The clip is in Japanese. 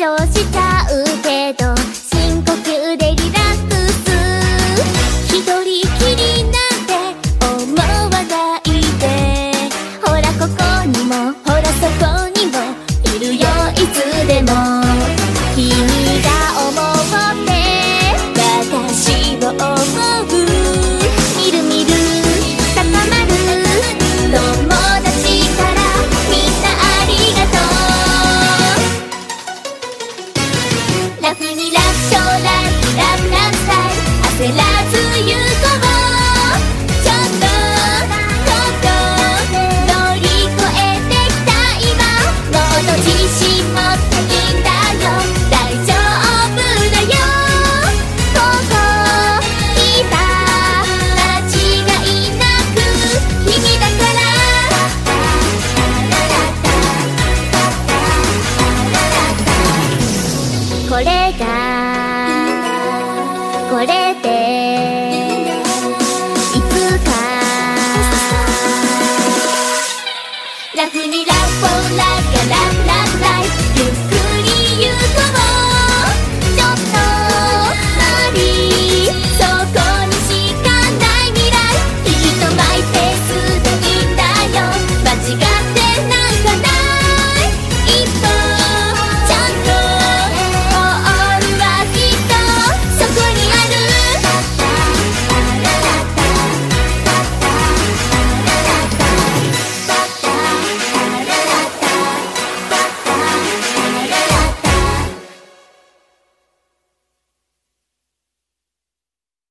上しちゃうけど深呼吸でリラックス、一人きりなんて思わないで、ほらここにもほらそこにもいるよいつでも、君が思って私を思う、みるみる高まる友達からみんなありがとう、ラフにラフ将来ラブラブスタイル、焦らず行こう、ちょっとここ乗り越えてきた今、もっと自信持っていいんだよ、大丈夫だよ、ここ来た間違いなく君だから、これがこれ